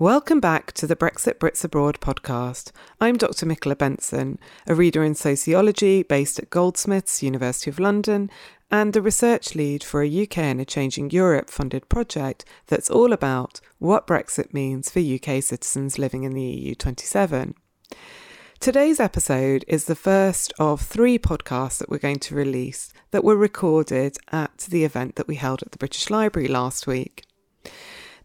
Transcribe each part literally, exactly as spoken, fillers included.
Welcome back to the Brexit Brits Abroad podcast. I'm Doctor Michaela Benson, a reader in sociology based at Goldsmiths, University of London, and the research lead for a U K and a Changing Europe funded project that's all about what Brexit means for U K citizens living in the E U twenty-seven. Today's episode is the first of three podcasts that we're going to release that were recorded at the event that we held at the British Library last week.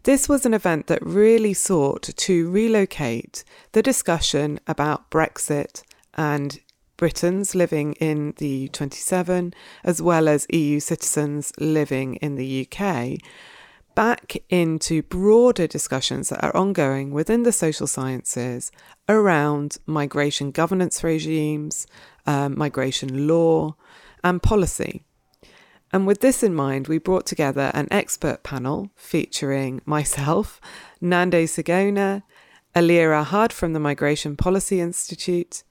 This was an event that really sought to relocate the discussion about Brexit and Britons living in the E U twenty-seven, as well as E U citizens living in the U K, back into broader discussions that are ongoing within the social sciences around migration governance regimes, um, migration law, and policy. And with this in mind, we brought together an expert panel featuring myself, Nando Sigona, Aliyyah Ahad from the Migration Policy Institute,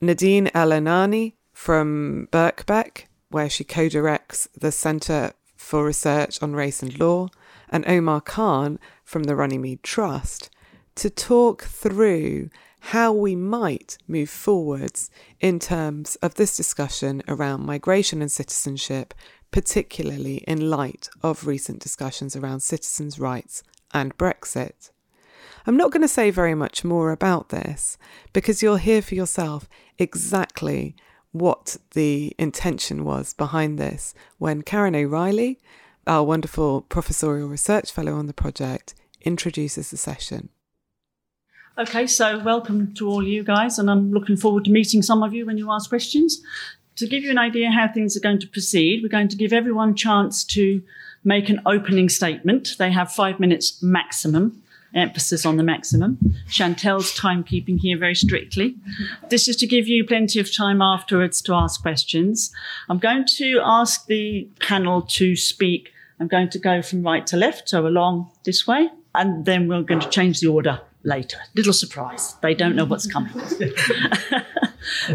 Nadine El-Enany from Birkbeck, where she co-directs the Centre for Research on Race and Law, and Omar Khan from the Runnymede Trust, to talk through how we might move forwards in terms of this discussion around migration and citizenship, particularly in light of recent discussions around citizens' rights and Brexit. I'm not going to say very much more about this because you'll hear for yourself exactly what the intention was behind this when Karen O'Reilly, our wonderful professorial research fellow on the project, introduces the session. Okay, so welcome to all you guys, and I'm looking forward to meeting some of you when you ask questions. To give you an idea how things are going to proceed, we're going to give everyone a chance to make an opening statement. They have five minutes maximum, emphasis on the maximum. Chantel's timekeeping here very strictly. This is to give you plenty of time afterwards to ask questions. I'm going to ask the panel to speak. I'm going to go from right to left, so along this way, and then we're going to change the order later. Little surprise. They don't know what's coming.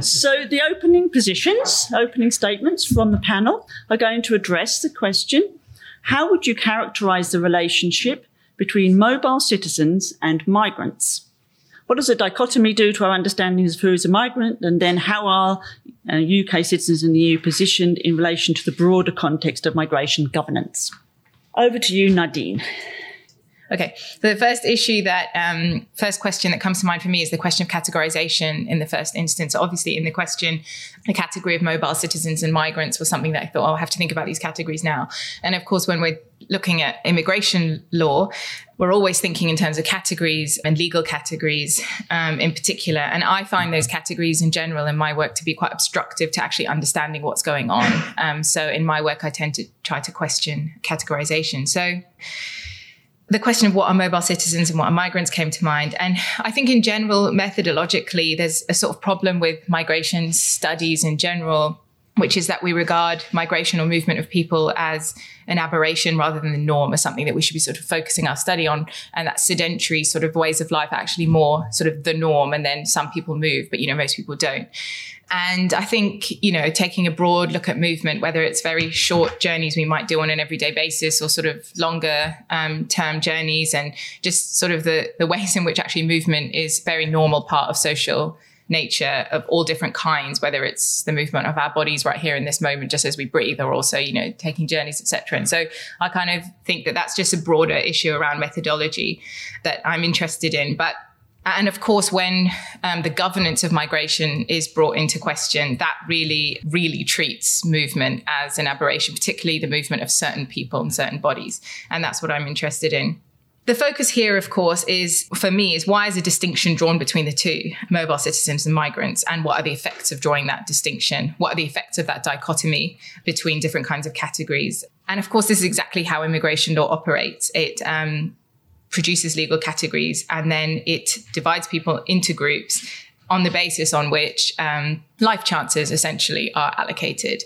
So the opening positions, opening statements from the panel are going to address the question, how would you characterise the relationship between mobile citizens and migrants? What does a dichotomy do to our understanding of who is a migrant? And then how are uh, U K citizens in the E U positioned in relation to the broader context of migration governance? Over to you, Nadine. Okay, so the first issue that, um, first question that comes to mind for me is the question of categorization in the first instance. Obviously, in the question, the category of mobile citizens and migrants was something that I thought, oh, I have to think about these categories now. And of course, when we're looking at immigration law, we're always thinking in terms of categories and legal categories um, in particular. And I find those categories in general in my work to be quite obstructive to actually understanding what's going on. Um, so in my work, I tend to try to question categorization. So the question of what are mobile citizens and what are migrants came to mind. And I think in general, methodologically, there's a sort of problem with migration studies in general, which is that we regard migration or movement of people as an aberration rather than the norm, or something that we should be sort of focusing our study on. And that sedentary sort of ways of life are actually more sort of the norm. And then some people move, but, you know, most people don't. And I think, you know, taking a broad look at movement, whether it's very short journeys we might do on an everyday basis or sort of longer um, term journeys, and just sort of the, the ways in which actually movement is a very normal part of social nature of all different kinds, whether it's the movement of our bodies right here in this moment, just as we breathe, or also, you know, taking journeys, et cetera. And so I kind of think that that's just a broader issue around methodology that I'm interested in. But And of course, when um, the governance of migration is brought into question, that really, really treats movement as an aberration, particularly the movement of certain people and certain bodies. And that's what I'm interested in. The focus here, of course, is for me is why is a distinction drawn between the two, mobile citizens and migrants, and what are the effects of drawing that distinction? What are the effects of that dichotomy between different kinds of categories? And of course, this is exactly how immigration law operates. It um, produces legal categories, and then it divides people into groups on the basis on which um, life chances essentially are allocated.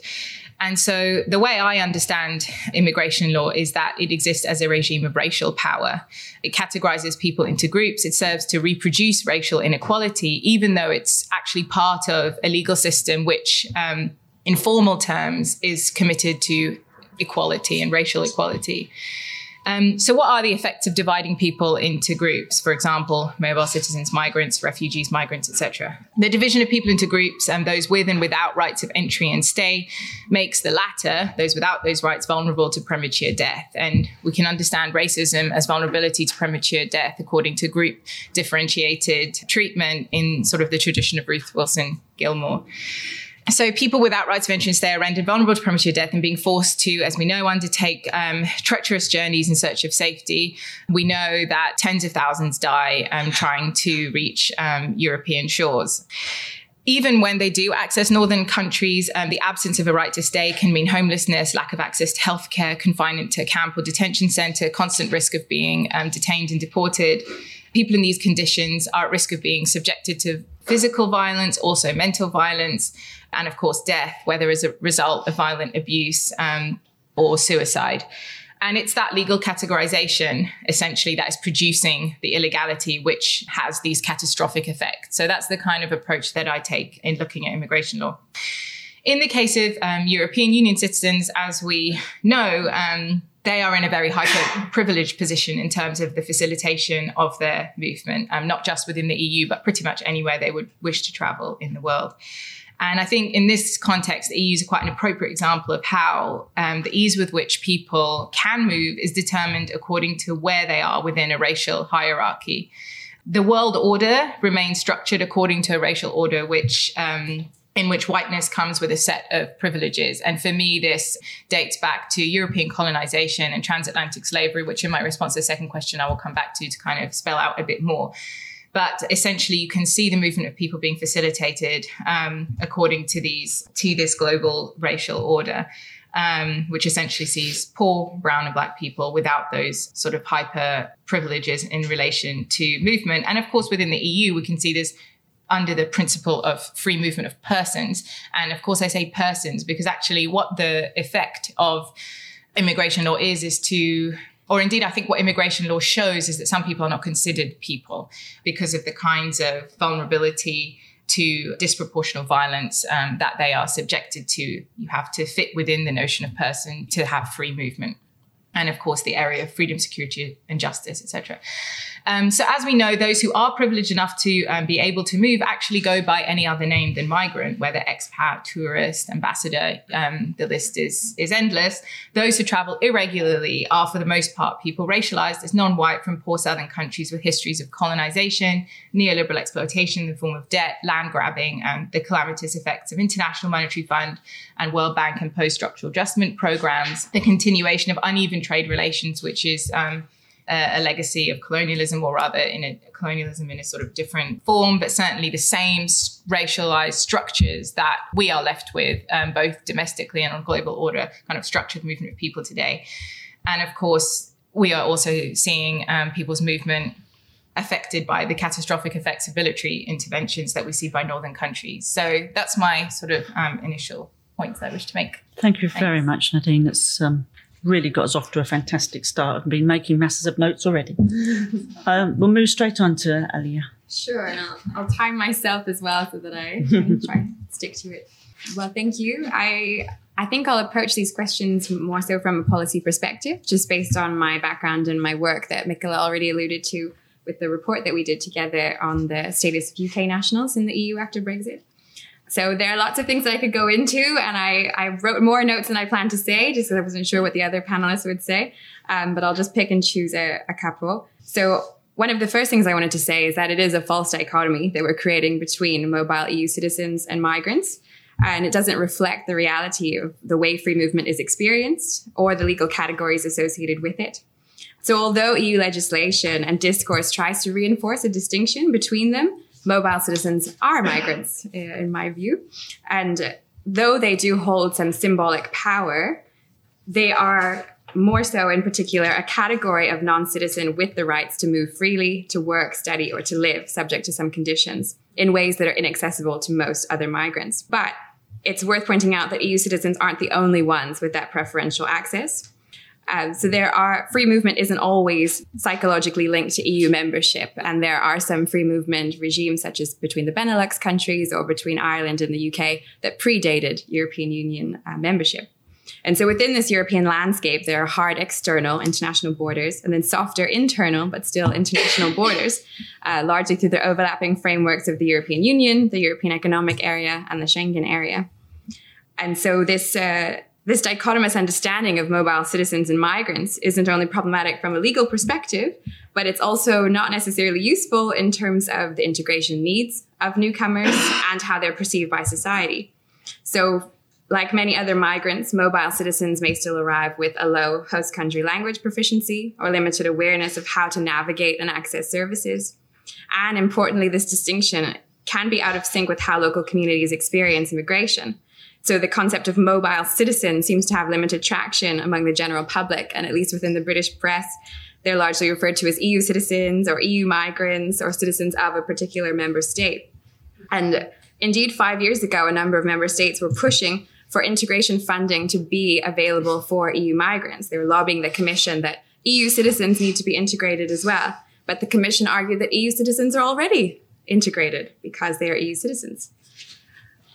And so the way I understand immigration law is that it exists as a regime of racial power. It categorizes people into groups. It serves to reproduce racial inequality, even though it's actually part of a legal system which, um, in formal terms, is committed to equality and racial equality. Um, so what are the effects of dividing people into groups? For example, mobile citizens, migrants, refugees, migrants, et cetera. The division of people into groups and those with and without rights of entry and stay makes the latter, those without those rights, vulnerable to premature death. And we can understand racism as vulnerability to premature death according to group differentiated treatment in sort of the tradition of Ruth Wilson Gilmore. So people without rights of entry and stay are rendered vulnerable to premature death and being forced to, as we know, undertake um, treacherous journeys in search of safety. We know that tens of thousands die um, trying to reach um, European shores. Even when they do access northern countries, um, the absence of a right to stay can mean homelessness, lack of access to healthcare, confinement to a camp or detention centre, constant risk of being um, detained and deported. People in these conditions are at risk of being subjected to physical violence, also mental violence, and of course death, whether as a result of violent abuse um, or suicide. And it's that legal categorization, essentially, that is producing the illegality, which has these catastrophic effects. So that's the kind of approach that I take in looking at immigration law. In the case of um, European Union citizens, as we know, um, they are in a very hyper-privileged position in terms of the facilitation of their movement, um, not just within the E U, but pretty much anywhere they would wish to travel in the world. And I think in this context, the E U is quite an appropriate example of how um, the ease with which people can move is determined according to where they are within a racial hierarchy. The world order remains structured according to a racial order which um, in which whiteness comes with a set of privileges. And for me, this dates back to European colonization and transatlantic slavery, which in my response to the second question, I will come back to to kind of spell out a bit more. But essentially, you can see the movement of people being facilitated um, according to these to this global racial order, um, which essentially sees poor brown and black people without those sort of hyper privileges in relation to movement. And of course, within the E U, we can see this under the principle of free movement of persons. And of course, I say persons because actually what the effect of immigration law is, is to... Or indeed, I think what immigration law shows is that some people are not considered people because of the kinds of vulnerability to disproportional violence um, that they are subjected to. You have to fit within the notion of person to have free movement. And of course, the area of freedom, security and justice, et cetera. Um, so as we know, those who are privileged enough to um, be able to move actually go by any other name than migrant, whether expat, tourist, ambassador, um, the list is, is endless. Those who travel irregularly are, for the most part, people racialized as non-white from poor southern countries with histories of colonization, neoliberal exploitation in the form of debt, land grabbing, and the calamitous effects of International Monetary Fund and World Bank and post-structural adjustment programs, the continuation of uneven trade relations, which is um, a, a legacy of colonialism, or rather in a colonialism in a sort of different form, but certainly the same racialized structures that we are left with, um, both domestically and on global order, kind of structured movement of people today. And of course, we are also seeing um, people's movement affected by the catastrophic effects of military interventions that we see by northern countries. So that's my sort of um, initial points I wish to make. Thank you Thanks. very much, Nadine. That's um really got us off to a fantastic start and been making masses of notes already. um, we'll move straight on to Aliyyah. Sure, and I'll, I'll time myself as well so that I can try and stick to it. Well, thank you. I I think I'll approach these questions more so from a policy perspective, just based on my background and my work that Michaela already alluded to with the report that we did together on the status of U K nationals in the E U after Brexit. So there are lots of things that I could go into, and I, I wrote more notes than I planned to say, just because I wasn't sure what the other panelists would say, um, but I'll just pick and choose a, a couple. So one of the first things I wanted to say is that it is a false dichotomy that we're creating between mobile E U citizens and migrants, and it doesn't reflect the reality of the way free movement is experienced or the legal categories associated with it. So although E U legislation and discourse tries to reinforce a distinction between them, mobile citizens are migrants, in my view. And though they do hold some symbolic power, they are more so, in particular, a category of non-citizen with the rights to move freely, to work, study, or to live, subject to some conditions, in ways that are inaccessible to most other migrants. But it's worth pointing out that E U citizens aren't the only ones with that preferential access. Um, so there are free movement isn't always psychologically linked to E U membership. And there are some free movement regimes, such as between the Benelux countries or between Ireland and the U K, that predated European Union uh, membership. And so within this European landscape, there are hard external international borders and then softer internal, but still international borders, uh, largely through the overlapping frameworks of the European Union, the European Economic Area and the Schengen area. And so this uh, this dichotomous understanding of mobile citizens and migrants isn't only problematic from a legal perspective, but it's also not necessarily useful in terms of the integration needs of newcomers and how they're perceived by society. So like many other migrants, mobile citizens may still arrive with a low host country language proficiency or limited awareness of how to navigate and access services. And importantly, this distinction can be out of sync with how local communities experience immigration. So the concept of mobile citizen seems to have limited traction among the general public, and at least within the British press, they're largely referred to as E U citizens or E U migrants or citizens of a particular member state. And indeed, five years ago, a number of member states were pushing for integration funding to be available for E U migrants. They were lobbying the Commission that E U citizens need to be integrated as well. But the Commission argued that E U citizens are already integrated because they are E U citizens.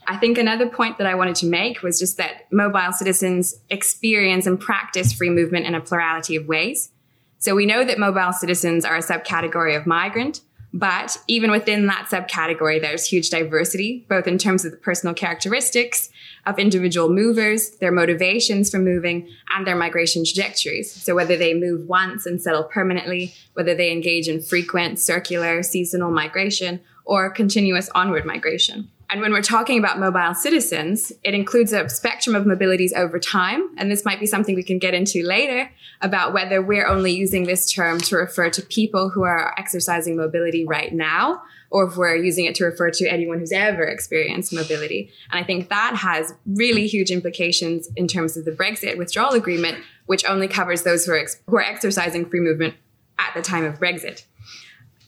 I think another point that I wanted to make was just that mobile citizens experience and practice free movement in a plurality of ways. So we know that mobile citizens are a subcategory of migrant, but even within that subcategory, there's huge diversity, both in terms of the personal characteristics of individual movers, their motivations for moving, and their migration trajectories. So whether they move once and settle permanently, whether they engage in frequent, circular, seasonal migration, or continuous onward migration. And when we're talking about mobile citizens, it includes a spectrum of mobilities over time. And this might be something we can get into later about whether we're only using this term to refer to people who are exercising mobility right now, or if we're using it to refer to anyone who's ever experienced mobility. And I think that has really huge implications in terms of the Brexit withdrawal agreement, which only covers those who are, ex- who are exercising free movement at the time of Brexit.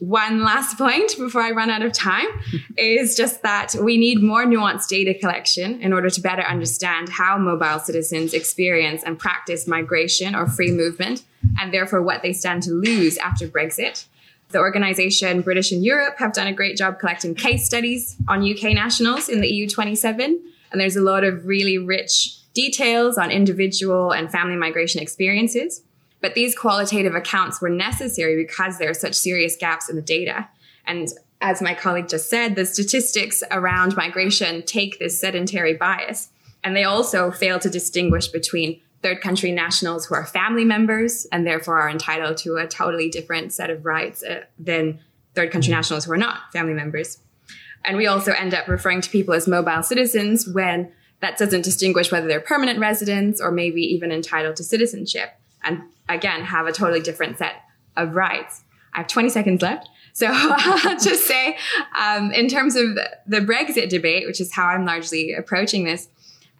One last point before I run out of time is just that we need more nuanced data collection in order to better understand how mobile citizens experience and practice migration or free movement, and therefore what they stand to lose after Brexit. The organization British in Europe have done a great job collecting case studies on U K nationals in the E U twenty-seven, and there's a lot of really rich details on individual and family migration experiences. But these qualitative accounts were necessary because there are such serious gaps in the data. And as my colleague just said, the statistics around migration take this sedentary bias. And they also fail to distinguish between third country nationals who are family members and therefore are entitled to a totally different set of rights uh, than third country nationals who are not family members. And we also end up referring to people as mobile citizens when that doesn't distinguish whether they're permanent residents or maybe even entitled to citizenship. And again, have a totally different set of rights. I have twenty seconds left. So I'll just say, um, in terms of the Brexit debate, which is how I'm largely approaching this,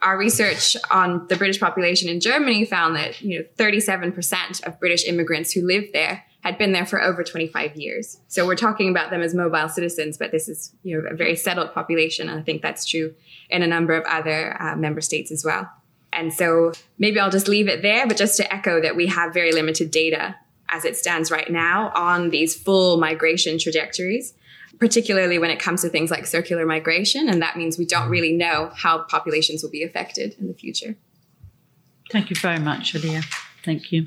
our research on the British population in Germany found that, you know, thirty-seven percent of British immigrants who lived there had been there for over twenty-five years. So we're talking about them as mobile citizens, but this is, you know, a very settled population. And I think that's true in a number of other uh, member states as well. And so maybe I'll just leave it there, but just to echo that we have very limited data as it stands right now on these full migration trajectories, particularly when it comes to things like circular migration. And that means we don't really know how populations will be affected in the future. Thank you very much, Aliyyah. Thank you.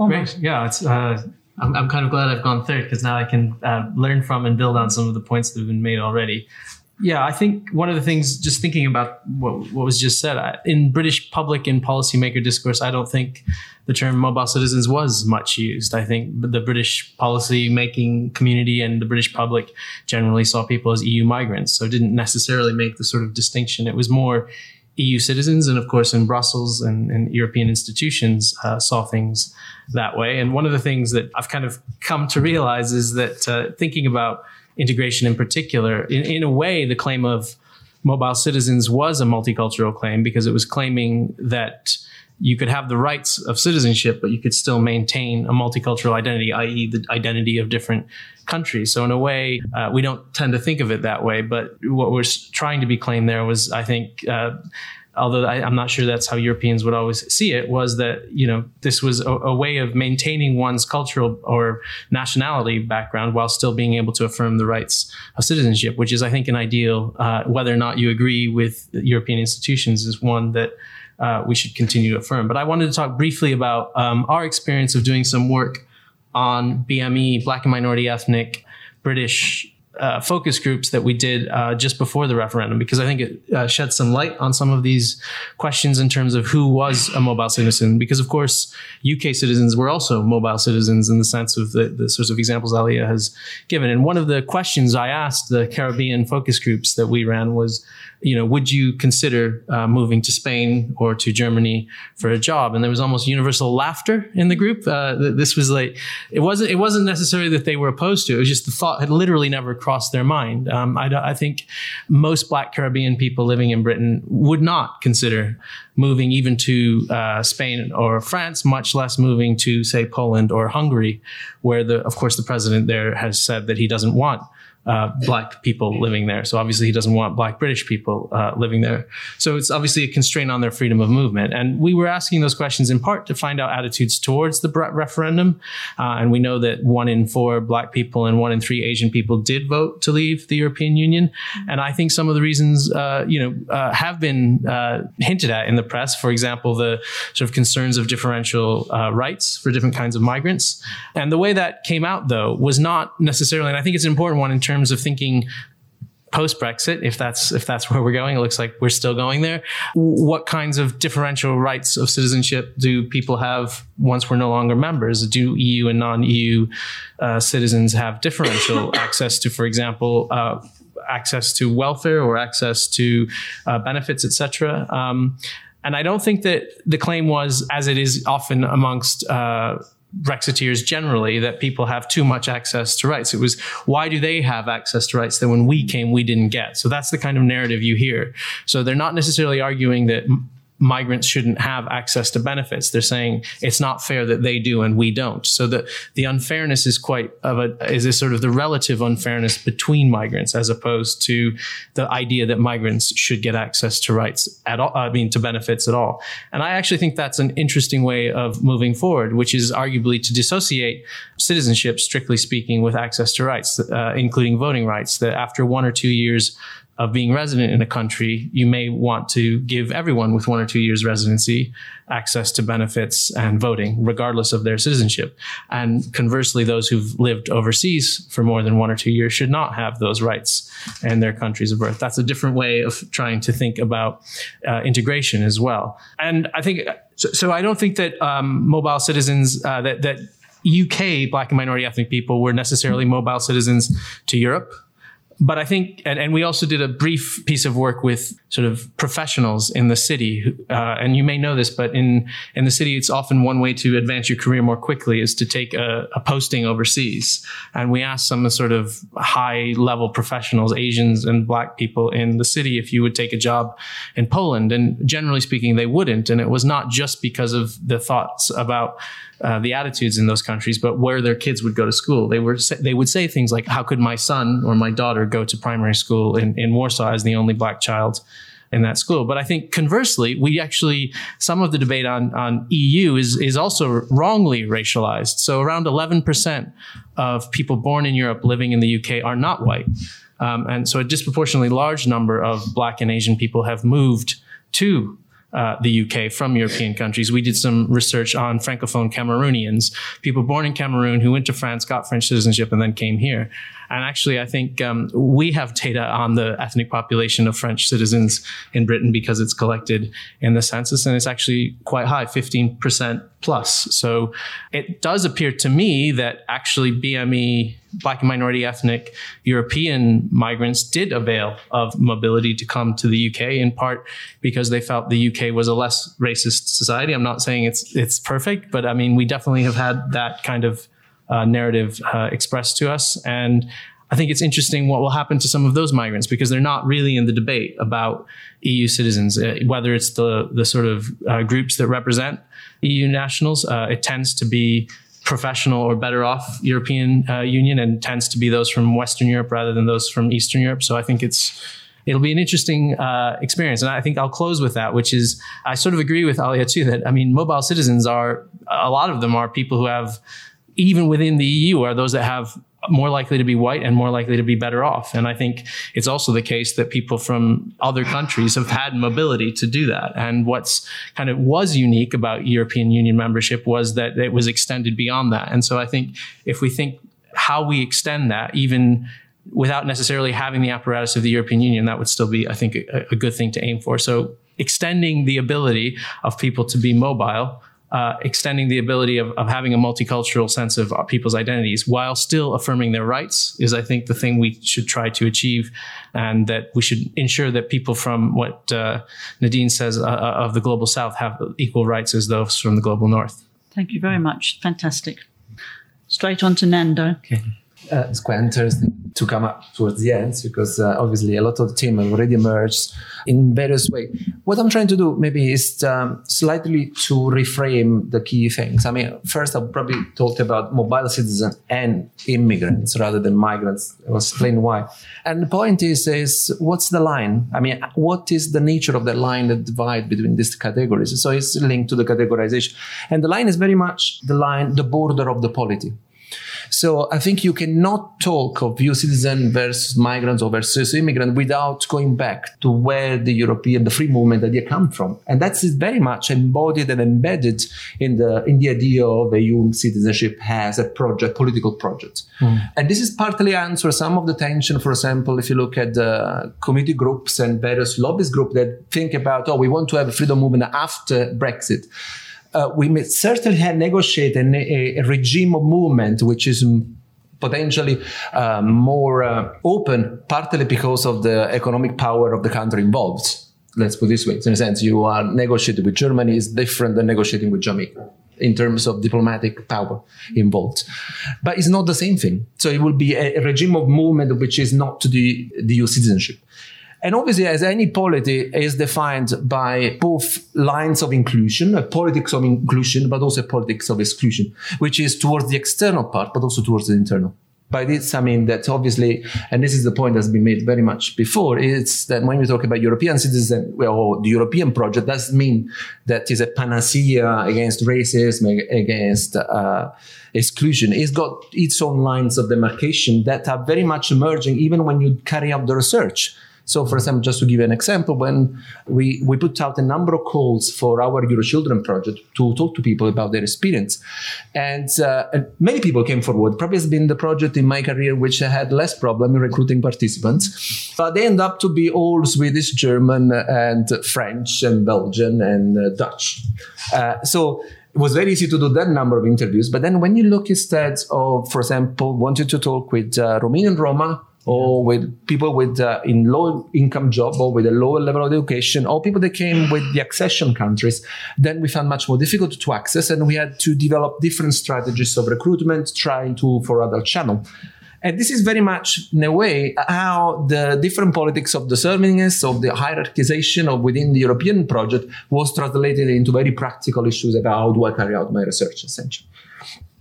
Omar. Great. Yeah, it's, uh, I'm, I'm kind of glad I've gone third because now I can uh, learn from and build on some of the points that have been made already. Yeah, I think one of the things, just thinking about what, what was just said, I, in British public and policymaker discourse, I don't think the term mobile citizens was much used. I think the British policymaking community and the British public generally saw people as E U migrants, so didn't necessarily make the sort of distinction. It was more E U citizens, and of course in Brussels and, and European institutions uh, saw things that way. And one of the things that I've kind of come to realize is that uh, thinking about integration in particular, in, in a way, the claim of mobile citizens was a multicultural claim because it was claiming that you could have the rights of citizenship, but you could still maintain a multicultural identity, that is the identity of different countries. So in a way, uh, we don't tend to think of it that way. But what was trying to be claimed there was, I think, uh, although I, I'm not sure that's how Europeans would always see it, was that, you know, this was a, a way of maintaining one's cultural or nationality background while still being able to affirm the rights of citizenship, which is, I think, an ideal, uh, whether or not you agree with European institutions, is one that uh, we should continue to affirm. But I wanted to talk briefly about um, our experience of doing some work on B M E, Black and Minority Ethnic British uh, focus groups that we did uh, just before the referendum, because I think it uh, sheds some light on some of these questions in terms of who was a mobile citizen. Because, of course, U K citizens were also mobile citizens in the sense of the, the sorts of examples Aliyyah has given. And one of the questions I asked the Caribbean focus groups that we ran was, you know, would you consider uh, moving to Spain or to Germany for a job? And there was almost universal laughter in the group. Uh, this was like, it wasn't it wasn't necessarily that they were opposed to it. It was just the thought had literally never crossed their mind. Um, I, I think most Black Caribbean people living in Britain would not consider moving even to uh, Spain or France, much less moving to, say, Poland or Hungary, where, the, of course, the president there has said that he doesn't want Uh, black people living there. So obviously he doesn't want Black British people uh, living there. So it's obviously a constraint on their freedom of movement. And we were asking those questions in part to find out attitudes towards the bre- referendum. Uh, and we know that one in four Black people and one in three Asian people did vote to leave the European Union. And I think some of the reasons, uh, you know, uh, have been uh, hinted at in the press. For example, the sort of concerns of differential uh, rights for different kinds of migrants. And the way that came out, though, was not necessarily, and I think it's an important one in terms terms of thinking post-Brexit, if that's if that's where we're going, it looks like we're still going there. What kinds of differential rights of citizenship do people have once we're no longer members? Do E U and non-E U uh, citizens have differential access to, for example, uh, access to welfare or access to uh, benefits, et cetera? Um, and I don't think that the claim was, as it is often amongst uh Brexiteers generally, that people have too much access to rights. It was, why do they have access to rights that when we came, we didn't get? So that's the kind of narrative you hear. So they're not necessarily arguing that m- migrants shouldn't have access to benefits. They're saying it's not fair that they do and we don't. So the, the unfairness is quite of a, is a sort of the relative unfairness between migrants, as opposed to the idea that migrants should get access to rights at all, I mean, to benefits at all. And I actually think that's an interesting way of moving forward, which is arguably to dissociate citizenship, strictly speaking, with access to rights, uh, including voting rights, that after one or two years of being resident in a country, you may want to give everyone with one or two years residency access to benefits and voting, regardless of their citizenship. And conversely, those who've lived overseas for more than one or two years should not have those rights in their countries of birth. That's a different way of trying to think about uh, integration as well. And I think, so, so I don't think that um, mobile citizens, uh, that, that U K Black and minority ethnic people were necessarily mobile citizens to Europe. But I think, and, and we also did a brief piece of work with sort of professionals in the city, uh, and you may know this, but in, in the city, it's often one way to advance your career more quickly is to take a, a posting overseas. And we asked some sort of high level professionals, Asians and Black people in the city, if you would take a job in Poland. And generally speaking, they wouldn't. And it was not just because of the thoughts about Uh, the attitudes in those countries, but where their kids would go to school. They were they would say things like, how could my son or my daughter go to primary school in, in Warsaw as the only Black child in that school? But I think conversely, we actually, some of the debate on, on E U is, is also wrongly racialized. So around eleven percent of people born in Europe living in the U K are not white. Um, and so a disproportionately large number of Black and Asian people have moved to Uh, the U K from European countries. We did some research on Francophone Cameroonians, people born in Cameroon who went to France, got French citizenship, and then came here. And actually, I think um, we have data on the ethnic population of French citizens in Britain because it's collected in the census, and it's actually quite high, fifteen percent plus. So it does appear to me that actually B M E, Black and minority ethnic European migrants did avail of mobility to come to the U K, in part because they felt the U K was a less racist society. I'm not saying it's it's perfect, but I mean, we definitely have had that kind of uh, narrative uh, expressed to us. And I think it's interesting what will happen to some of those migrants, because they're not really in the debate about E U citizens, uh, whether it's the, the sort of uh, groups that represent E U nationals. Uh, it tends to be professional or better off European uh, Union, and tends to be those from Western Europe rather than those from Eastern Europe. So I think it's it'll be an interesting uh, experience. And I think I'll close with that, which is I sort of agree with Aliyyah too, that, I mean, mobile citizens are, a lot of them are people who have even within the E U, are those that have more likely to be white and more likely to be better off. And I think it's also the case that people from other countries have had mobility to do that. And what's kind of was unique about European Union membership was that it was extended beyond that. And so I think if we think how we extend that, even without necessarily having the apparatus of the European Union, that would still be, I think, a, a good thing to aim for. So extending the ability of people to be mobile, Uh, extending the ability of, of having a multicultural sense of people's identities while still affirming their rights is, I think, the thing we should try to achieve, and that we should ensure that people from what uh, Nadine says uh, of the Global South have equal rights as those from the Global North. Thank you very much. Fantastic. Straight on to Nando. Okay. Uh, it's quite interesting to come up towards the end because uh, obviously a lot of the team have already emerged in various ways. What I'm trying to do maybe is um, slightly to reframe the key things. I mean, first I'll probably talk about mobile citizens and immigrants rather than migrants. I'll explain why. And the point is, is what's the line? I mean, what is the nature of the line that divides between these categories? So it's linked to the categorization. And the line is very much the line, the border of the polity. So I think you cannot talk of E U citizen versus migrants or versus immigrant without going back to where the European, the free movement idea come from. And that's very much embodied and embedded in the in the idea of E U citizenship as a project, political project. Mm. And this is partly answer some of the tension, for example, if you look at the community groups and various lobbyist groups that think about, oh, we want to have a freedom movement after Brexit. Uh, we may certainly have negotiated an, a, a regime of movement which is m- potentially uh, more uh, open, partly because of the economic power of the country involved. Let's put it this way. In a sense, you are negotiating with Germany is different than negotiating with Jamaica in terms of diplomatic power involved. But it's not the same thing. So it will be a, a regime of movement which is not to the, the E U citizenship. And obviously, as any polity is defined by both lines of inclusion, a politics of inclusion, but also a politics of exclusion, which is towards the external part, but also towards the internal. By this, I mean that obviously, and this is the point that's been made very much before, it's that when we talk about European citizen, well, the European project doesn't mean that is a panacea against racism, against uh, exclusion. It's got its own lines of demarcation that are very much emerging, even when you carry out the research. So, for example, just to give you an example, when we, we put out a number of calls for our Eurochildren project to talk to people about their experience. And, uh, and many people came forward. Probably has been the project in my career which I had less problem in recruiting participants. But they end up to be all Swedish, German, and French, and Belgian, and uh, Dutch. Uh, so... It was very easy to do that number of interviews. But then when you look instead of, for example, wanting to talk with uh, Romanian Roma or with people with uh, in low income job or with a lower level of education or people that came with the accession countries, then we found much more difficult to access. And we had to develop different strategies of recruitment, trying to for other channel. And this is very much, in a way, how the different politics of the servingness, of the hierarchization of within the European project was translated into very practical issues about how do I carry out my research, essentially.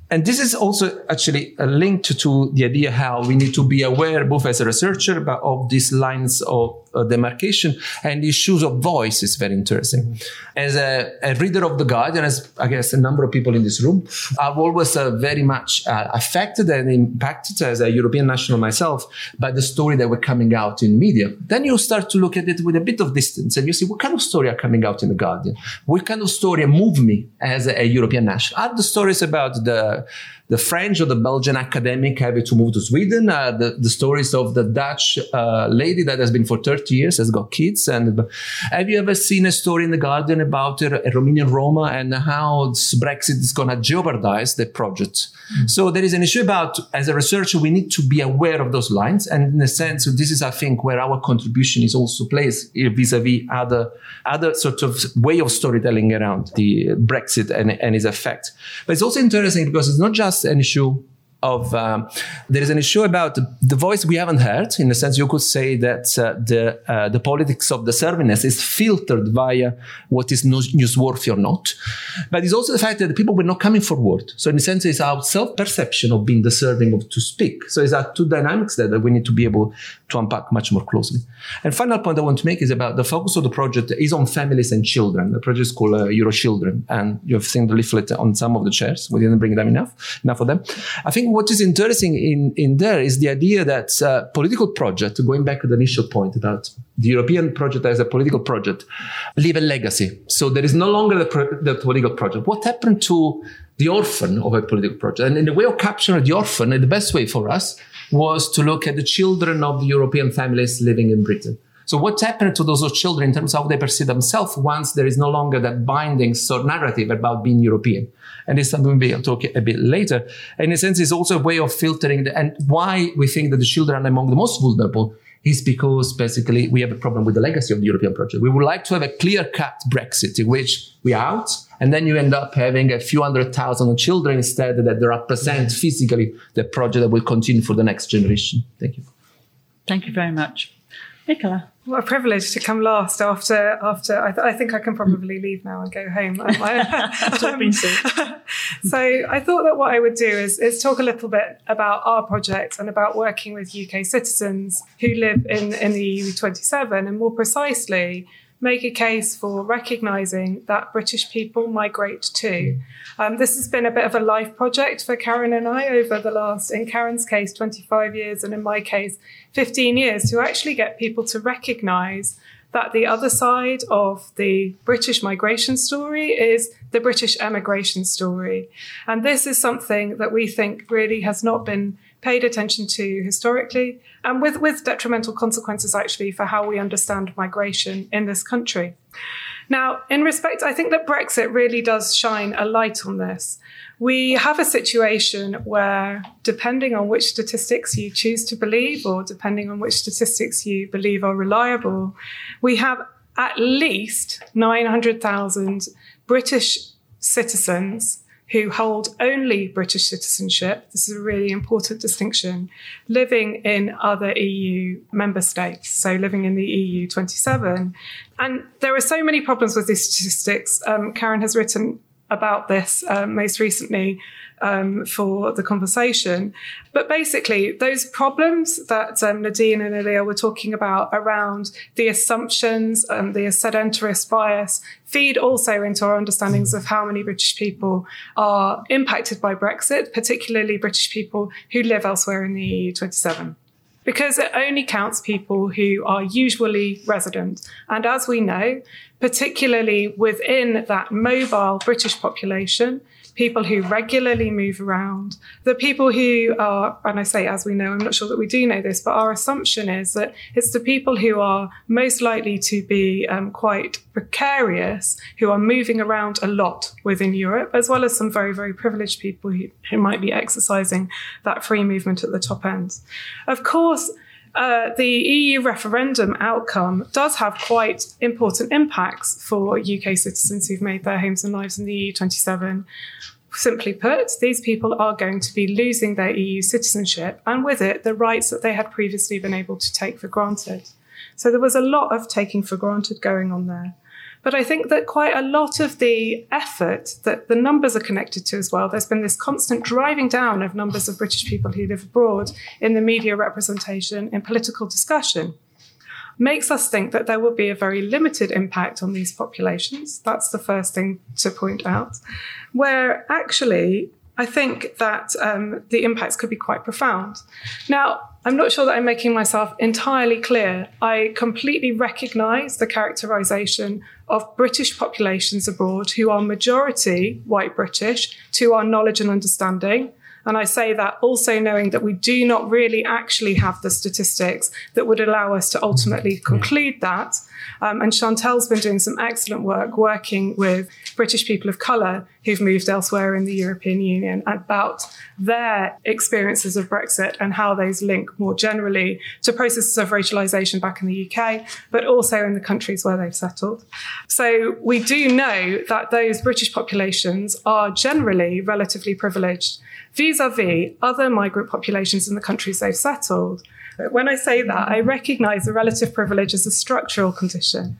And this is also actually linked to the idea how we need to be aware, both as a researcher, but of these lines of uh, demarcation, and the issues of voice is very interesting. As a, a reader of The Guardian, as I guess a number of people in this room, I've always uh, very much uh, affected and impacted as a European national myself by the story that were coming out in media. Then you start to look at it with a bit of distance and you see what kind of story are coming out in The Guardian? What kind of story move me as a, a European national? Are the stories about the the French or the Belgian academic having to move to Sweden, uh, the, the stories of the Dutch uh, lady that has been for thirty years, has got kids. And have you ever seen a story in The Guardian about a, a Romanian Roma and how Brexit is going to jeopardize the project? Mm-hmm. So there is an issue about, as a researcher, we need to be aware of those lines. And in a sense, this is, I think, where our contribution is also placed vis-a-vis other, other sort of way of storytelling around the Brexit and, and its effect. But it's also interesting because it's not just an issue of um, there is an issue about the voice we haven't heard. In a sense, you could say that uh, the uh, the politics of the serviness is filtered via what is newsworthy or not. But it's also the fact that the people were not coming forward. So in a sense, it's our self-perception of being deserving of to speak. So it's our two dynamics there that we need to be able to unpack much more closely. And final point I want to make is about the focus of the project is on families and children. The project is called uh, Eurochildren, and you have seen the leaflet on some of the chairs. We didn't bring them enough, enough of them. I think what is interesting in, in there is the idea that uh, political project, going back to the initial point about the European project as a political project, leave a legacy. So there is no longer the, pro- the political project. What happened to the orphan of a political project? And in the way of capturing the orphan, the best way for us was to look at the children of the European families living in Britain. So what happened to those children in terms of how they perceive themselves once there is no longer that binding sort of narrative about being European? And it's something we'll talk a bit later. In a sense, it's also a way of filtering the, and why we think that the children are among the most vulnerable is because basically we have a problem with the legacy of the European project. We would like to have a clear-cut Brexit in which we are out, and then you end up having a few hundred thousand children instead that represent physically the project that will continue for the next generation. Thank you. Thank you very much. Nicola. What a privilege to come last after, after I, th- I think I can probably leave now and go home. Um, um, so I thought that what I would do is, is talk a little bit about our project and about working with U K citizens who live in, in the E U twenty-seven, and more precisely, make a case for recognising that British people migrate too. Um, this has been a bit of a life project for Karen and I over the last, in Karen's case, twenty-five years, and in my case, fifteen years, to actually get people to recognise that the other side of the British migration story is the British emigration story. And this is something that we think really has not been paid attention to historically, and with, with detrimental consequences actually for how we understand migration in this country. Now, in respect, I think that Brexit really does shine a light on this. We have a situation where, depending on which statistics you choose to believe, or depending on which statistics you believe are reliable, we have at least nine hundred thousand British citizens who hold only British citizenship, this is a really important distinction, living in other E U member states, so living in the E U twenty-seven. And there are so many problems with these statistics. Um, Karen has written about this uh, most recently um, for The Conversation. But basically, those problems that um, Nadine and Aliyyah were talking about around the assumptions and the sedentarist bias feed also into our understandings of how many British people are impacted by Brexit, particularly British people who live elsewhere in the E U twenty-seven. Because it only counts people who are usually resident. And as we know, particularly within that mobile British population, people who regularly move around, the people who are, and I say as we know, I'm not sure that we do know this, but our assumption is that it's the people who are most likely to be um, quite precarious, who are moving around a lot within Europe, as well as some very, very privileged people who, who might be exercising that free movement at the top end. Of course, Uh, the E U referendum outcome does have quite important impacts for U K citizens who've made their homes and lives in the E U twenty-seven. Simply put, these people are going to be losing their E U citizenship, and with it, the rights that they had previously been able to take for granted. So there was a lot of taking for granted going on there. But I think that quite a lot of the effort that the numbers are connected to as well, there's been this constant driving down of numbers of British people who live abroad in the media representation, in political discussion, makes us think that there will be a very limited impact on these populations. That's the first thing to point out, where actually I think that um, the impacts could be quite profound. Now, I'm not sure that I'm making myself entirely clear. I completely recognise the characterisation of British populations abroad who are majority white British to our knowledge and understanding. And I say that also knowing that we do not really actually have the statistics that would allow us to ultimately conclude that. Um, and Chantel's been doing some excellent work working with British people of colour who've moved elsewhere in the European Union about their experiences of Brexit and how those link more generally to processes of racialisation back in the U K, but also in the countries where they've settled. So we do know that those British populations are generally relatively privileged vis-à-vis other migrant populations in the countries they've settled. But when I say that, I recognise the relative privilege as a structural condition.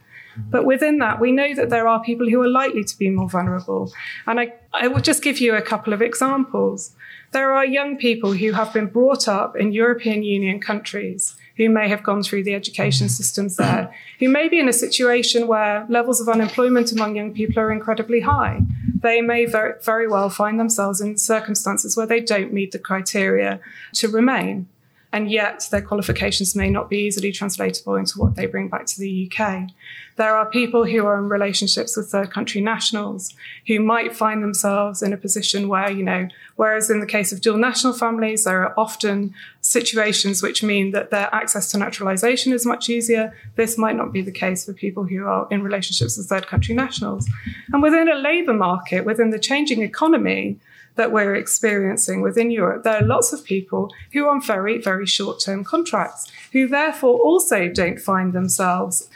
But within that, we know that there are people who are likely to be more vulnerable. And I, I will just give you a couple of examples. There are young people who have been brought up in European Union countries who may have gone through the education systems there, who may be in a situation where levels of unemployment among young people are incredibly high. They may very, very well find themselves in circumstances where they don't meet the criteria to remain. And yet their qualifications may not be easily translatable into what they bring back to the U K. There are people who are in relationships with third country nationals who might find themselves in a position where, you know, whereas in the case of dual national families, there are often situations which mean that their access to naturalisation is much easier. This might not be the case for people who are in relationships with third country nationals. And within a labour market, within the changing economy that we're experiencing within Europe, there are lots of people who are on very, very short-term contracts, who therefore also don't find themselves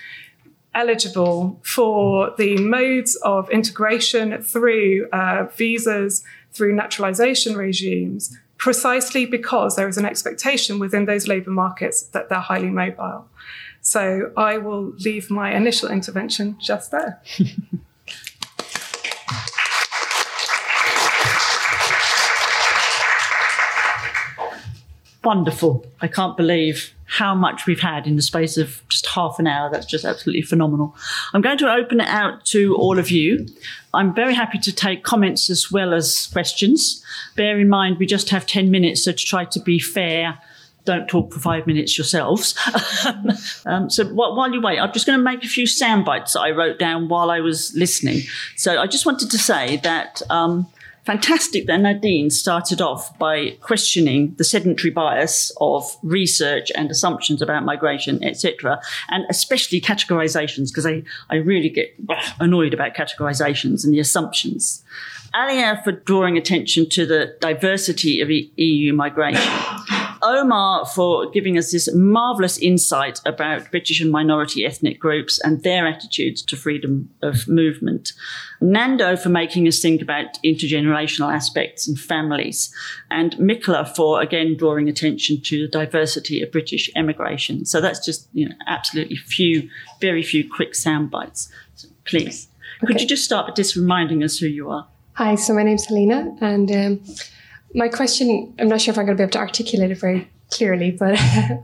eligible for the modes of integration through uh, visas, through naturalisation regimes, precisely because there is an expectation within those labour markets that they're highly mobile. So I will leave my initial intervention just there. Wonderful. I can't believe how much we've had in the space of just half an hour. That's just absolutely phenomenal. I'm going to open it out to all of you. I'm very happy to take comments as well as questions. Bear in mind, we just have ten minutes, so to try to be fair, don't talk for five minutes yourselves. um, so while you wait, I'm just going to make a few sound bites that I wrote down while I was listening. So I just wanted to say that... Um, Fantastic that Nadine started off by questioning the sedentary bias of research and assumptions about migration, et cetera, and especially categorisations, because I, I really get annoyed about categorisations and the assumptions. Aliyyah for drawing attention to the diversity of E U migration. Omar for giving us this marvellous insight about British and minority ethnic groups and their attitudes to freedom of movement. Nando for making us think about intergenerational aspects and families. And Michaela for, again, drawing attention to the diversity of British emigration. So that's just, you know, absolutely few, very few quick sound bites. So please, okay. Could you just start by just reminding us who you are? Hi, so my name's Helena, and... Um, My question, I'm not sure if I'm going to be able to articulate it very clearly, but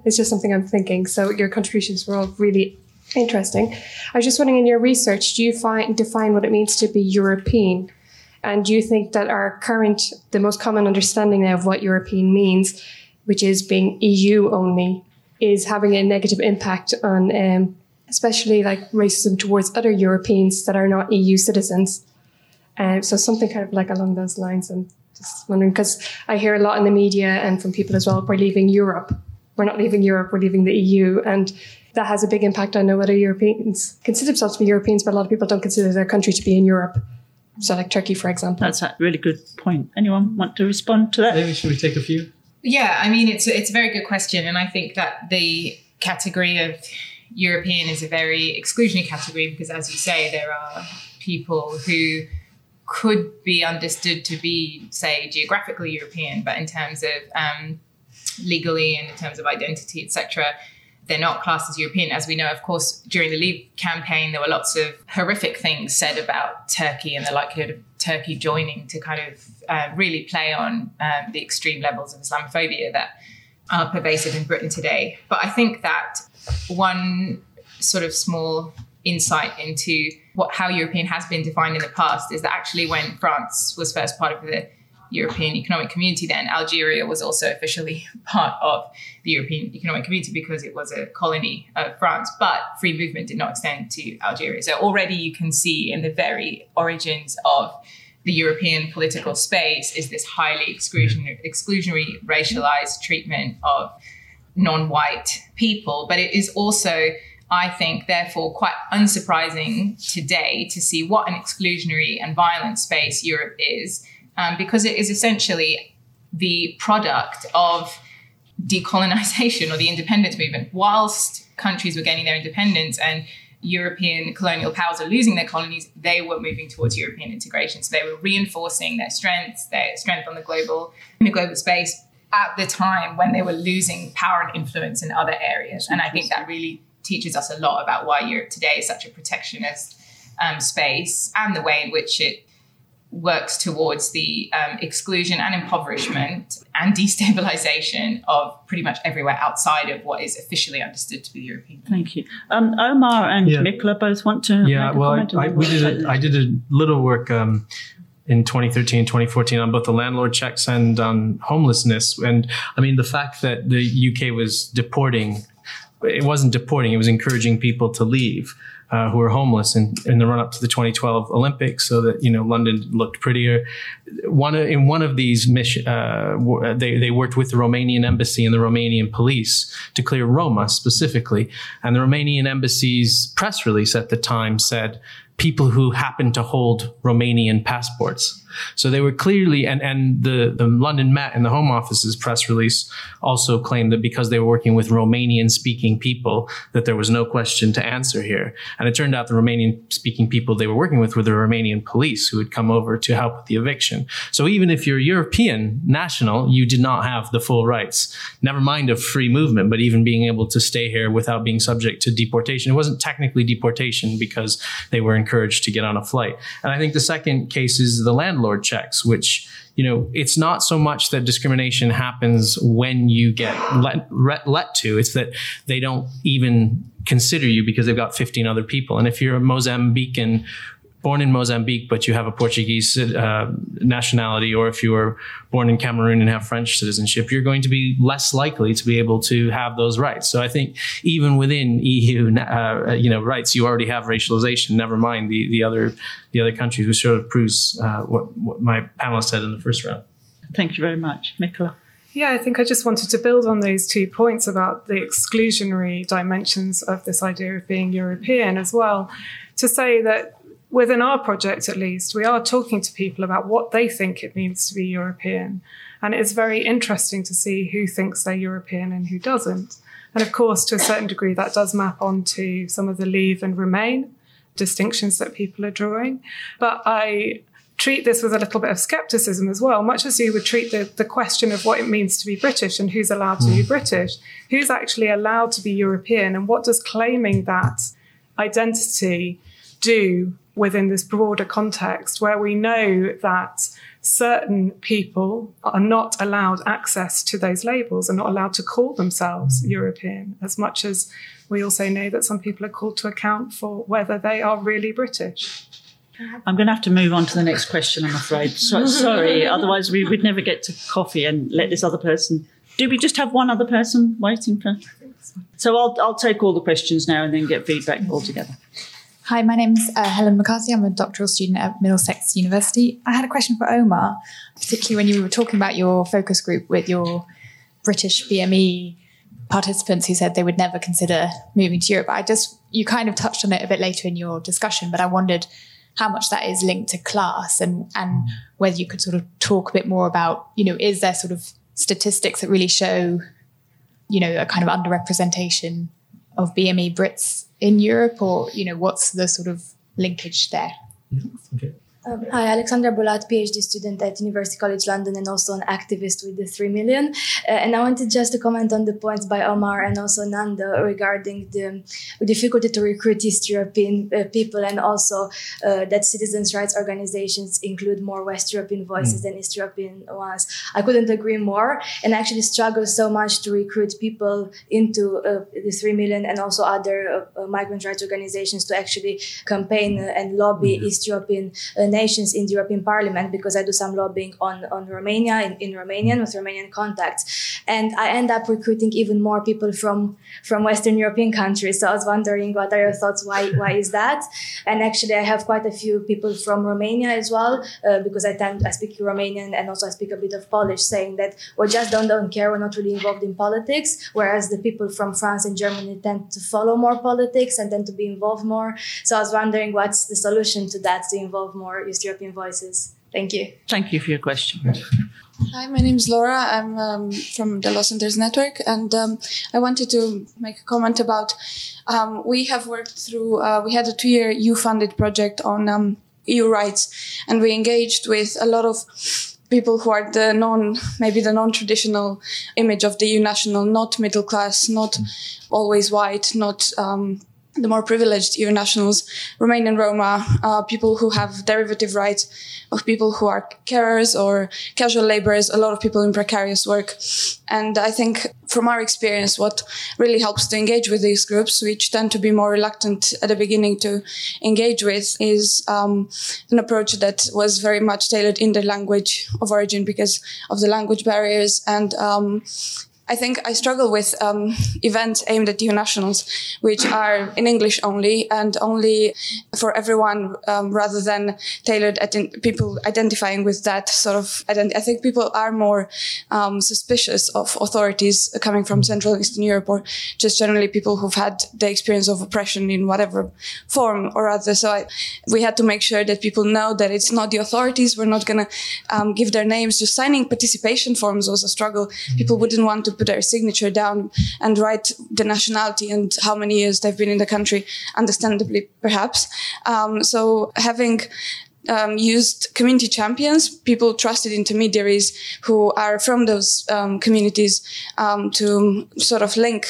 it's just something I'm thinking. So your contributions were all really interesting. I was just wondering, in your research, do you find define what it means to be European? And do you think that our current, the most common understanding now of what European means, which is being E U only, is having a negative impact on um, especially like racism towards other Europeans that are not E U citizens? Um, so something kind of like along those lines. And just wondering, because I hear a lot in the media and from people as well, we're leaving Europe. We're not leaving Europe, we're leaving the E U. And that has a big impact on other Europeans. Consider themselves to be Europeans, but a lot of people don't consider their country to be in Europe. So like Turkey, for example. That's a really good point. Anyone want to respond to that? Maybe should we take a few? Yeah, I mean, it's, it's a very good question. And I think that the category of European is a very exclusionary category because, as you say, there are people who... could be understood to be, say, geographically European, but in terms of um, legally and in terms of identity, et cetera, they're not classed as European. As we know, of course, during the Leave campaign, there were lots of horrific things said about Turkey and the likelihood of Turkey joining to kind of uh, really play on um, the extreme levels of Islamophobia that are pervasive in Britain today. But I think that one sort of small insight into what how European has been defined in the past is that actually when France was first part of the European Economic Community, then Algeria was also officially part of the European Economic Community because it was a colony of France, but free movement did not extend to Algeria. So already you can see in the very origins of the European political space is this highly exclusionary, exclusionary racialized treatment of non-white people, but it is also I think, therefore, quite unsurprising today to see what an exclusionary and violent space Europe is, um, because it is essentially the product of decolonization or the independence movement. Whilst countries were gaining their independence and European colonial powers are losing their colonies, they were moving towards European integration. So they were reinforcing their strengths, their strength on the global, in the global space at the time when they were losing power and influence in other areas. And I think that really teaches us a lot about why Europe today is such a protectionist um, space, and the way in which it works towards the um, exclusion and impoverishment and destabilization of pretty much everywhere outside of what is officially understood to be European. Thank you. Um, Omar and yeah. Nicola both want to yeah, make a well, comment. I, I, we did a, I did a little work um, in twenty thirteen, twenty fourteen on both the landlord checks and on homelessness. And I mean, the fact that the U K was deporting, it wasn't deporting, it was encouraging people to leave. Uh, who were homeless in, in the run-up to the twenty twelve Olympics, so that, you know, London looked prettier. One in one of these missions, uh, they they worked with the Romanian embassy and the Romanian police to clear Roma specifically. And the Romanian embassy's press release at the time said, "People who happen to hold Romanian passports." So they were clearly, and and the the London Met and the Home Office's press release also claimed that because they were working with Romanian-speaking people, that there was no question to answer here. And it turned out the Romanian-speaking people they were working with were the Romanian police, who had come over to help with the eviction. So even if you're European national, you did not have the full rights, never mind of free movement, but even being able to stay here without being subject to deportation. It wasn't technically deportation because they were encouraged to get on a flight. And I think the second case is the landlord landlord checks, which, you know, it's not so much that discrimination happens when you get let, let to, it's that they don't even consider you because they've got fifteen other people. And if you're a Mozambican, born in Mozambique, but you have a Portuguese uh, nationality, or if you were born in Cameroon and have French citizenship, you're going to be less likely to be able to have those rights. So I think even within E U, uh, you know, rights, you already have racialization. Never mind the the other the other countries, which sort of proves uh, what, what my panelist said in the first round. Thank you very much, Nicola. Yeah, I think I just wanted to build on those two points about the exclusionary dimensions of this idea of being European as well, to say that within our project, at least, we are talking to people about what they think it means to be European. And it's very interesting to see who thinks they're European and who doesn't. And of course, to a certain degree, that does map onto some of the leave and remain distinctions that people are drawing. But I treat this with a little bit of scepticism as well, much as you would treat the, the question of what it means to be British and who's allowed to be British, who's actually allowed to be European, and what does claiming that identity do within this broader context where we know that certain people are not allowed access to those labels and not allowed to call themselves European, as much as we also know that some people are called to account for whether they are really British. I'm going to have to move on to the next question, I'm afraid. So, sorry, otherwise we would never get to coffee and let this other person... Do we just have one other person waiting for... So I'll, I'll take all the questions now and then get feedback all together. Hi, my name's uh, Helen McCarthy. I'm a doctoral student at Middlesex University. I had a question for Omar, particularly when you were talking about your focus group with your British B M E participants who said they would never consider moving to Europe. I just, you kind of touched on it a bit later in your discussion, but I wondered how much that is linked to class, and, and whether you could sort of talk a bit more about, you know, is there sort of statistics that really show, you know, a kind of underrepresentation of B M E Brits in Europe, or, you know, what's the sort of linkage there? Okay. Um, hi, Alexandra Bulat, PhD student at University College London and also an activist with the three million. Uh, and I wanted just to comment on the points by Omar and also Nando regarding the difficulty to recruit East European uh, people, and also uh, that citizens' rights organizations include more West European voices mm. than East European ones. I couldn't agree more, and actually struggle so much to recruit people into uh, the three million and also other uh, migrant rights organizations to actually campaign uh, and lobby mm. East European uh, nations in the European Parliament, because I do some lobbying on, on Romania, in, in Romanian, with Romanian contacts. And I end up recruiting even more people from, from Western European countries. So I was wondering, what are your thoughts? Why, why is that? And actually, I have quite a few people from Romania as well, uh, because I, tend, I speak Romanian and also I speak a bit of Polish, saying that we just don't, don't care, we're not really involved in politics, whereas the people from France and Germany tend to follow more politics and tend to be involved more. So I was wondering, what's the solution to that, to involve more East European voices? Thank you. Thank you for your question. Hi, my name is Laura. I'm um, from the Law Centres Network, and um, I wanted to make a comment about, um, we have worked through, uh, we had a two-year E U-funded project on um, E U rights, and we engaged with a lot of people who are the non, maybe the non-traditional image of the E U national, not middle class, not always white, not um, the more privileged E U nationals, Romanian Roma, uh, people who have derivative rights of people who are carers or casual laborers, a lot of people in precarious work. And I think from our experience, what really helps to engage with these groups, which tend to be more reluctant at the beginning to engage with, is um, an approach that was very much tailored in the language of origin because of the language barriers. And um, I think I struggle with um, events aimed at E U nationals, which are in English only and only for everyone, um, rather than tailored at in- people identifying with that sort of identity. I think people are more um, suspicious of authorities coming from Central and Eastern Europe, or just generally people who've had the experience of oppression in whatever form or other. So I, we had to make sure that people know that it's not the authorities. We're not going to um, give their names. Just signing participation forms was a struggle. People wouldn't want to put their signature down and write the nationality and how many years they've been in the country, understandably, perhaps. Um, so having um, used community champions, people trusted intermediaries who are from those um, communities um, to sort of link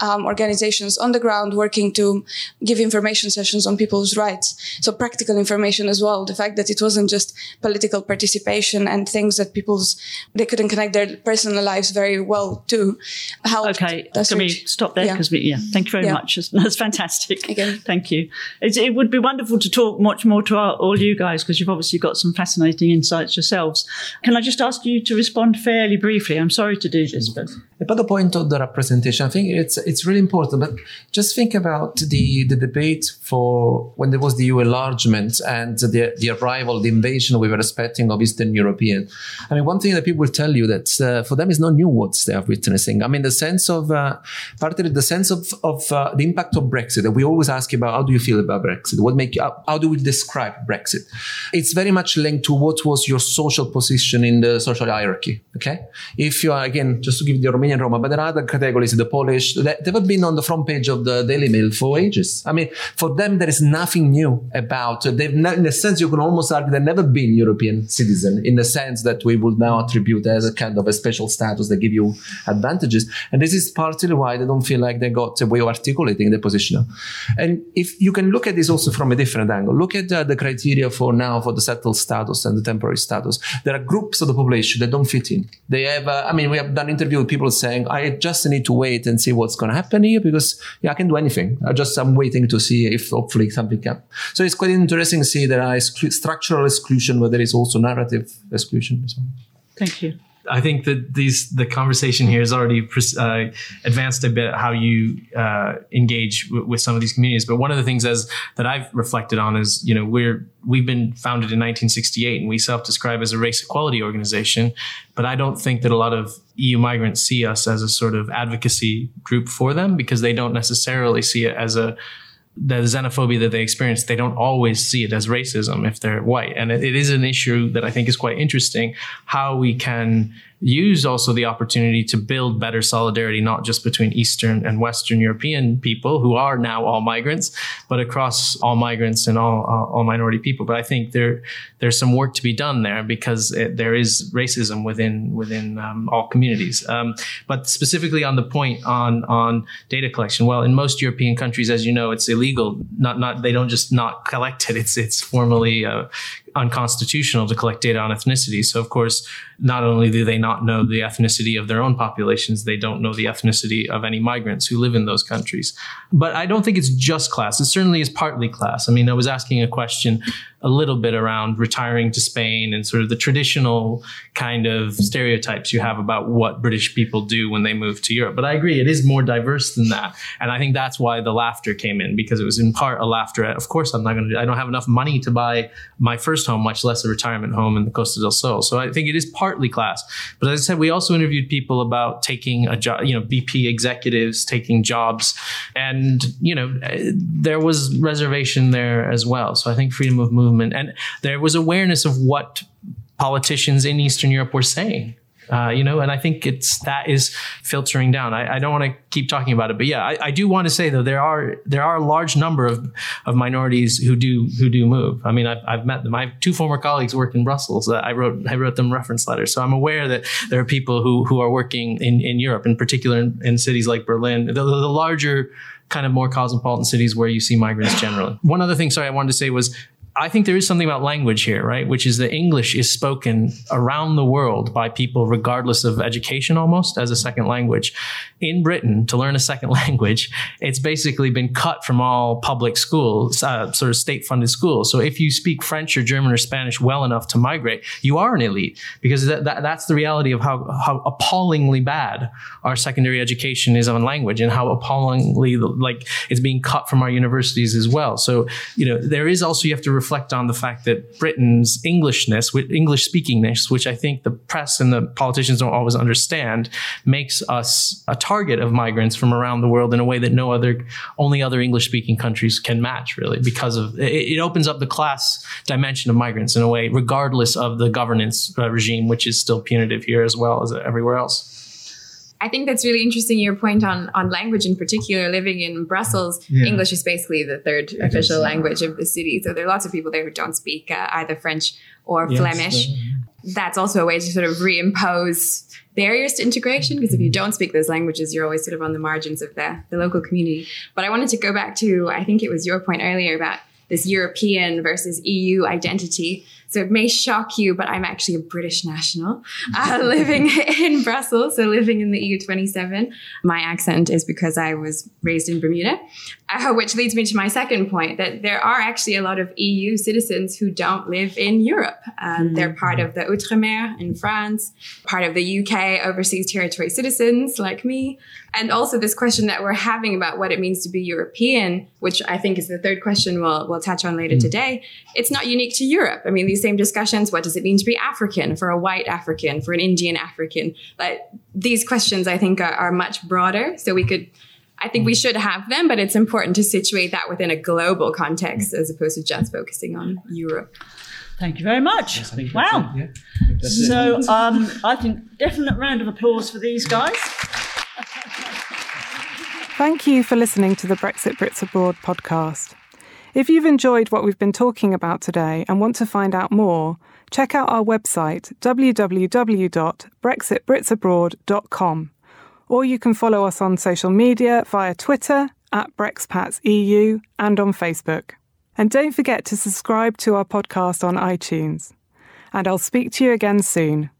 um, organizations on the ground working to give information sessions on people's rights. So practical information as well. The fact that it wasn't just political participation and things that people's, they couldn't connect their personal lives very well to. Okay, can we stop there? Because yeah. we, yeah, thank you very yeah. much. That's fantastic. Okay. Thank you. It, it would be wonderful to talk much more to our, all you guys, because you've obviously got some fascinating insights yourselves. Can I just ask you to respond fairly briefly? I'm sorry to do this, but about the point of the representation, I think it's it's really important. But just think about the the debate for when there was the U N enlargement and the, the arrival, the invasion we were expecting of Eastern European. I mean, one thing that people will tell you that uh, for them is not new what they are witnessing. I mean, the sense of, uh, partly the sense of, of uh, the impact of Brexit that we always ask about, how do you feel about Brexit? What make you, how, how do we describe Brexit? It's very much linked to what was your social position in the social hierarchy, okay? If you are, again, just to give the Romanian Roma, but there are other categories, the Polish, they've been on the front page of the Daily Mail for ages. I mean, for them, there is nothing new about, they've not, in a sense, you can almost argue they've never been European citizen in the sense that we would now attribute as a kind of a special status that give you advantages. And this is partly why they don't feel like they got a way of articulating their position. And if you can look at this also from a different angle, look at uh, the criteria for now for the settled status and the temporary status. There are groups of the population that don't fit in. They have, uh, I mean, we have done interviews with people saying, I just need to wait and see what's going to happen here because yeah, I can do anything. I just, I'm waiting to see if hopefully something can. So it's quite interesting to see there are exclu- structural exclusion, but there is also narrative exclusion. So. Thank you. I think that these the conversation here has already uh, advanced a bit how you uh, engage w- with some of these communities. But one of the things as that I've reflected on is, you know, we're we've been founded in nineteen sixty-eight and we self-describe as a race equality organization. But I don't think that a lot of E U migrants see us as a sort of advocacy group for them because they don't necessarily see it as a the xenophobia that they experience, they don't always see it as racism if they're white. And it, it is an issue that I think is quite interesting, how we can use also the opportunity to build better solidarity, not just between Eastern and Western European people who are now all migrants, but across all migrants and all all, all minority people. But I think there there's some work to be done there because it, there is racism within within um, all communities. Um, but specifically on the point on on data collection, well, in most European countries, as you know, it's illegal. Not not they don't just not collect it. It's it's formally uh, unconstitutional to collect data on ethnicity. So of course, not only do they not know the ethnicity of their own populations, they don't know the ethnicity of any migrants who live in those countries. But I don't think it's just class. It certainly is partly class. I mean, I was asking a question a little bit around retiring to Spain and sort of the traditional kind of stereotypes you have about what British people do when they move to Europe. But I agree, it is more diverse than that. And I think that's why the laughter came in, because it was in part a laughter at, of course, I'm not going to, I don't have enough money to buy my first home, much less a retirement home in the Costa del Sol. So I think it is partly class. But as I said, we also interviewed people about taking a job, you know, B P executives taking jobs. And, you know, there was reservation there as well. So I think freedom of movement, and there was awareness of what politicians in Eastern Europe were saying. Uh, you know, and I think it's that is filtering down. I, I don't want to keep talking about it, but yeah, I, I do want to say though there are there are a large number of, of minorities who do who do move. I mean, I've, I've met them. I have two former colleagues work in Brussels. Uh, I wrote I wrote them reference letters, so I'm aware that there are people who who are working in, in Europe, in particular in, in cities like Berlin, the, the larger kind of more cosmopolitan cities where you see migrants generally. One other thing, sorry, I wanted to say was, I think there is something about language here, right? Which is that English is spoken around the world by people regardless of education almost as a second language. In Britain, to learn a second language, it's basically been cut from all public schools, uh, sort of state-funded schools. So if you speak French or German or Spanish well enough to migrate, you are an elite, because that, that, that's the reality of how, how appallingly bad our secondary education is on language, and how appallingly like it's being cut from our universities as well. So, you know, there is also, you have to reflect on the fact that Britain's Englishness, English speakingness, which I think the press and the politicians don't always understand, makes us a target of migrants from around the world in a way that no other, only other English speaking countries can match, really, because of it, it opens up the class dimension of migrants in a way, regardless of the governance uh, regime, which is still punitive here as well as everywhere else. I think that's really interesting, your point on, on language in particular. Living in Brussels, yeah. English is basically the third it official is, language yeah. of the city. So there are lots of people there who don't speak uh, either French or yes, Flemish. But that's also a way to sort of reimpose barriers to integration, because if you don't speak those languages, you're always sort of on the margins of the, the local community. But I wanted to go back to, I think it was your point earlier about this European versus E U identity. So it may shock you, but I'm actually a British national uh, living in Brussels, so living in the E U twenty-seven. My accent is because I was raised in Bermuda, uh, which leads me to my second point, that there are actually a lot of E U citizens who don't live in Europe. Um, mm-hmm. They're part of the Outre-mer in France, part of the U K overseas territory citizens like me. And also this question that we're having about what it means to be European, which I think is the third question we'll, we'll touch on later mm-hmm. today. It's not unique to Europe. I mean, these same discussions, what does it mean to be African, for a white African, for an Indian African? Like, these questions, I think, are, are much broader. So we could, I think we should have them, but it's important to situate that within a global context as opposed to just focusing on Europe. Thank you very much. Yes, thank you. Wow. Yeah. So um, I think definite round of applause for these guys. Thank you for listening to the Brexit Brits Abroad podcast. If you've enjoyed what we've been talking about today and want to find out more, check out our website w w w dot brexit brits abroad dot com, or you can follow us on social media via Twitter at BrexPatsEU and on Facebook. And don't forget to subscribe to our podcast on iTunes. And I'll speak to you again soon.